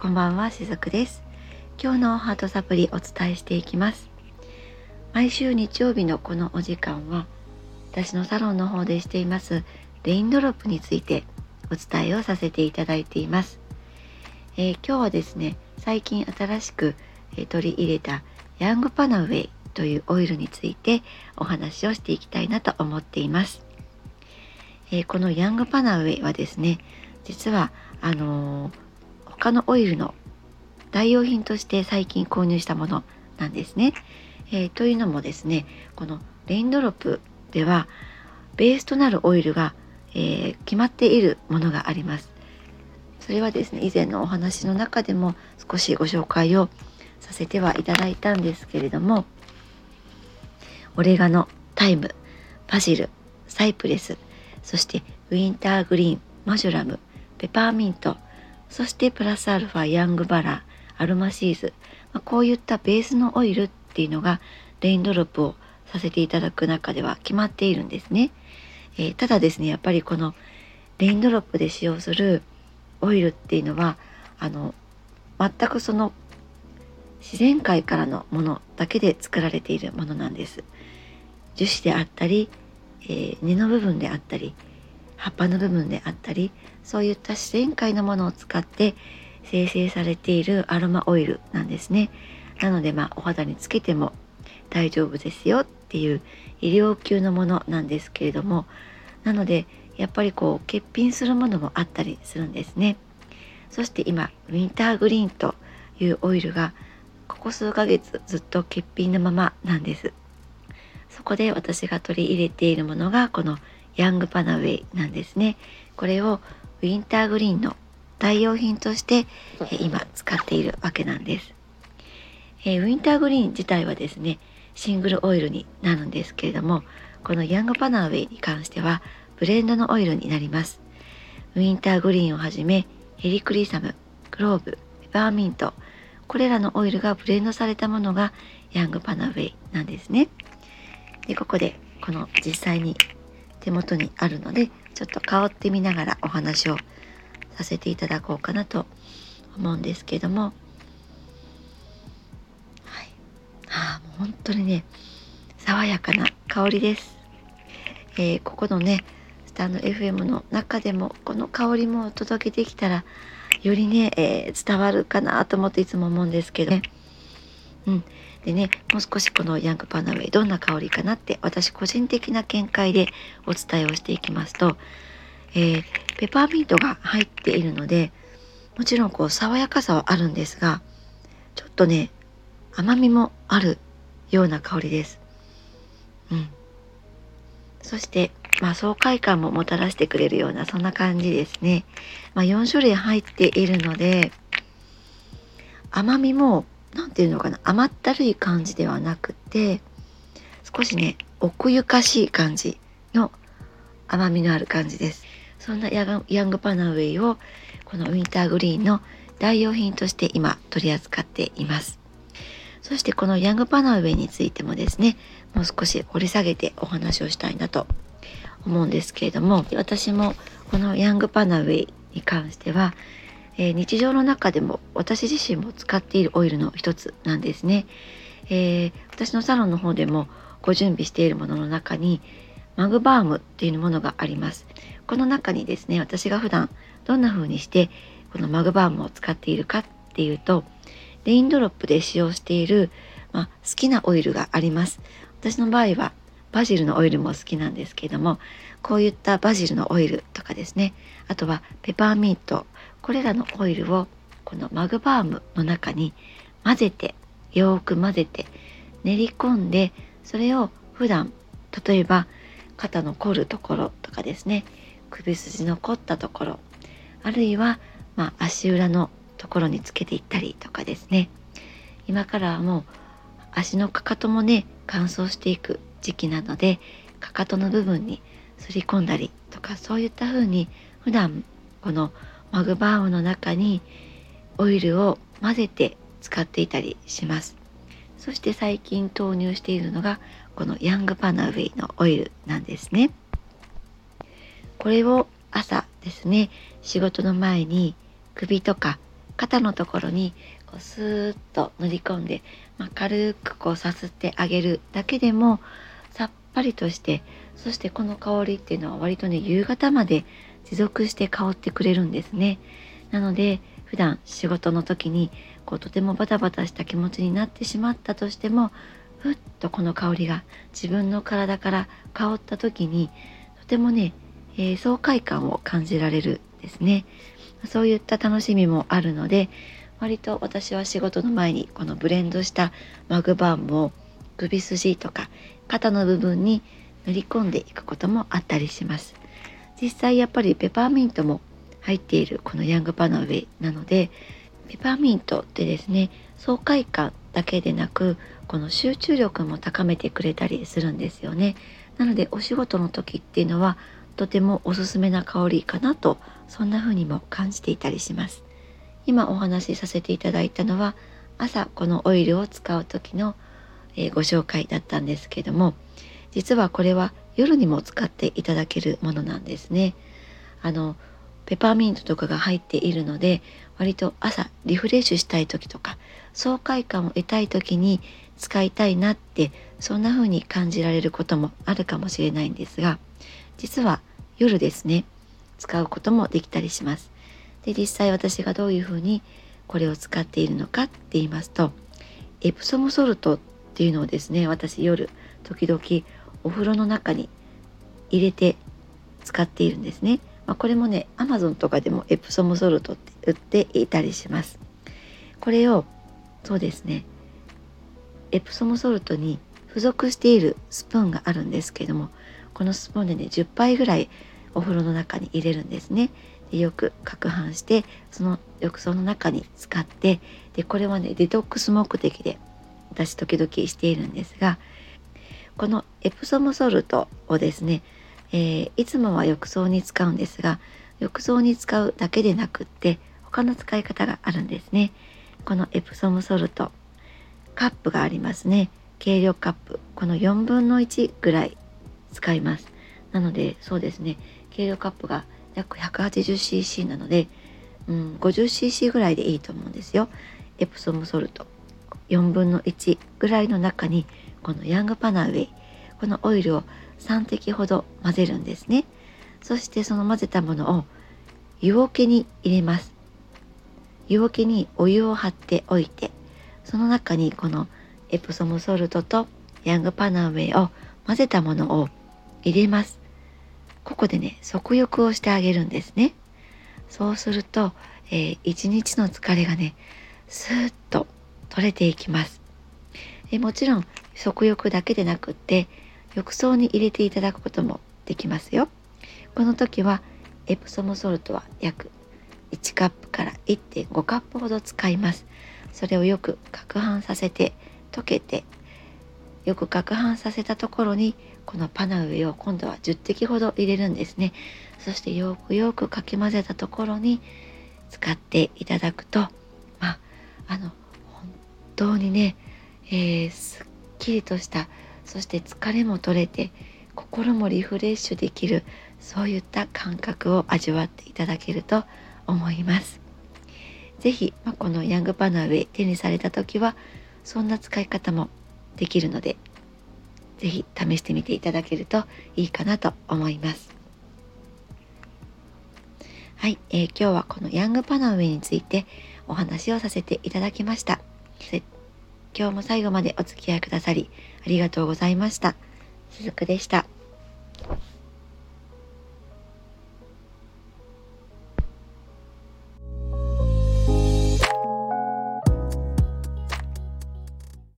こんばんは、しずくです。今日のハートサプリお伝えしていきます。毎週日曜日のこのお時間は、私のサロンの方でしていますレインドロップについてお伝えをさせていただいています。今日はですね、最近新しく取り入れたヤングパナウェイというオイルについてお話をしていきたいなと思っています。このヤングパナウェイはですね、実は他のオイルの代用品として最近購入したものなんですね。というのもですね、このレインドロップではベースとなるオイルが、決まっているものがあります。それはですね、以前のお話の中でも少しご紹介をさせてはいただいたんですけれども、オレガノ、タイム、バジル、サイプレス、そしてウィンターグリーン、マジョラム、ペパーミント、そしてプラスアルファヤングバラ、アルマシーズ、こういったベースのオイルっていうのがレインドロップをさせていただく中では決まっているんですね。ただですね、やっぱりこのレインドロップで使用するオイルっていうのは全くその自然界からのものだけで作られているものなんです。樹脂であったり、根の部分であったり、葉っぱの部分であったり、そういった自然界のものを使って生成されているアロマオイルなんですね。なのでお肌につけても大丈夫ですよっていう医療級のものなんですけれども、なのでやっぱりこう欠品するものもあったりするんですね。そして今ウィンターグリーンというオイルがここ数ヶ月ずっと欠品のままなんです。そこで私が取り入れているものがこのヤングパナウェイなんですね。これをウィンターグリーンの代用品として今使っているわけなんです。ウィンターグリーン自体はですね、シングルオイルになるんですけれども、このヤングパナウェイに関してはブレンドのオイルになります。ウィンターグリーンをはじめヘリクリサム、クローブ、ペパーミント、これらのオイルがブレンドされたものがヤングパナウェイなんですね。で、ここでこの実際に手元にあるので、ちょっと香ってみながらお話をさせていただこうかなと思うんですけども、はい、もう本当にね、爽やかな香りです。ここのねスタンド FM の中でもこの香りもお届けできたらよりね、伝わるかなと思っていつも思うんですけどね。でね、もう少しこのヤングパナウェイどんな香りかなって私個人的な見解でお伝えをしていきますと、ペパーミントが入っているので、もちろんこう爽やかさはあるんですが、ちょっとね甘みもあるような香りです。そして爽快感ももたらしてくれるような、そんな感じですね。4種類入っているので、甘みもなんていうのかな、甘ったるい感じではなくて、少しね奥ゆかしい感じの甘みのある感じです。そんなヤングパナウェイをこのウィンターグリーンの代用品として今取り扱っています。そしてこのヤングパナウェイについてもですね、もう少し掘り下げてお話をしたいなと思うんですけれども、私もこのヤングパナウェイに関しては日常の中でも私自身も使っているオイルの一つなんですね。私のサロンの方でもご準備しているものの中にマグバームっていうものがあります。この中にですね、私が普段どんな風にしてこのマグバームを使っているかっていうと、レインドロップで使用している、好きなオイルがあります。私の場合はバジルのオイルも好きなんですけれども、こういったバジルのオイルとかですね、あとはペパーミント、これらのオイルをこのマグバームの中に混ぜて、よく混ぜて練り込んで、それを普段例えば肩の凝るところとかですね、首筋の凝ったところ、あるいは足裏のところにつけていったりとかですね、今からはもう足のかかともね乾燥していく時期なので、かかとの部分にすり込んだりとか、そういった風に普段このマグバームの中にオイルを混ぜて使っていたりします。そして最近投入しているのがこのヤングパナウェイのオイルなんですね。これを朝ですね、仕事の前に首とか肩のところにこうスーッと塗り込んで、軽くこうさすってあげるだけでもさっぱりとして、そしてこの香りっていうのは割とね夕方まで持続して香ってくれるんですね。なので普段仕事の時にこうとてもバタバタした気持ちになってしまったとしても、ふっとこの香りが自分の体から香った時にとてもね、爽快感を感じられるんですね。そういった楽しみもあるので、割と私は仕事の前にこのブレンドしたマグバームを首筋とか肩の部分に塗り込んでいくこともあったりします。実際やっぱりペパーミントも入っているこのヤングパナウェイなので、ペパーミントってですね、爽快感だけでなくこの集中力も高めてくれたりするんですよね。なのでお仕事の時っていうのはとてもおすすめな香りかなと、そんな風にも感じていたりします。今お話しさせていただいたのは朝このオイルを使う時のご紹介だったんですけども、実はこれは夜にも使っていただけるものなんですね。ペパーミントとかが入っているので、割と朝リフレッシュしたい時とか爽快感を得たい時に使いたいなって、そんな風に感じられることもあるかもしれないんですが、実は夜ですね使うこともできたりします。で、実際私がどういう風にこれを使っているのかって言いますと、エプソムソルトっていうのをですね、私夜時々お風呂の中に入れて使っているんですね。これもね、Amazon とかでもエプソムソルトって売っていたりします。これを、そうですね、エプソムソルトに付属しているスプーンがあるんですけども、このスプーンでね、10杯ぐらいお風呂の中に入れるんですね。で、よく攪拌して、その浴槽の中に使って、で、これはね、デトックス目的で私時々しているんですが、このエプソムソルトをですね、いつもは浴槽に使うんですが、浴槽に使うだけでなくって他の使い方があるんですね。このエプソムソルトカップがありますね。計量カップ、この4分の1ぐらい使います。なのでそうですね、計量カップが約 180cc なので、50cc ぐらいでいいと思うんですよ。エプソムソルト4分の1ぐらいの中にこのヤングパナウェイ、このオイルを3滴ほど混ぜるんですね。そしてその混ぜたものを湯桶に入れます。湯桶にお湯を張っておいて、その中にこのエプソムソルトとヤングパナウェイを混ぜたものを入れます。ここでね、足浴をしてあげるんですね。そうすると、一日の疲れがね、スーッと取れていきます。もちろん足浴だけでなくって、浴槽に入れていただくこともできますよ。この時はエプソムソルトは約1カップから 1.5 カップほど使います。それをよく攪拌させて溶けて、よく攪拌させたところにこのパナウェイを今度は10滴ほど入れるんですね。そしてよくよくかき混ぜたところに使っていただくと、本当にね、すっきりとした、そして疲れも取れて心もリフレッシュできる、そういった感覚を味わっていただけると思います。ぜひ、このヤングパナウェイ手にされた時はそんな使い方もできるので、ぜひ試してみていただけるといいかなと思います。はい、今日はこのヤングパナウェイについてお話をさせていただきました。今日も最後までお付き合いくださりありがとうございました。鈴子でした。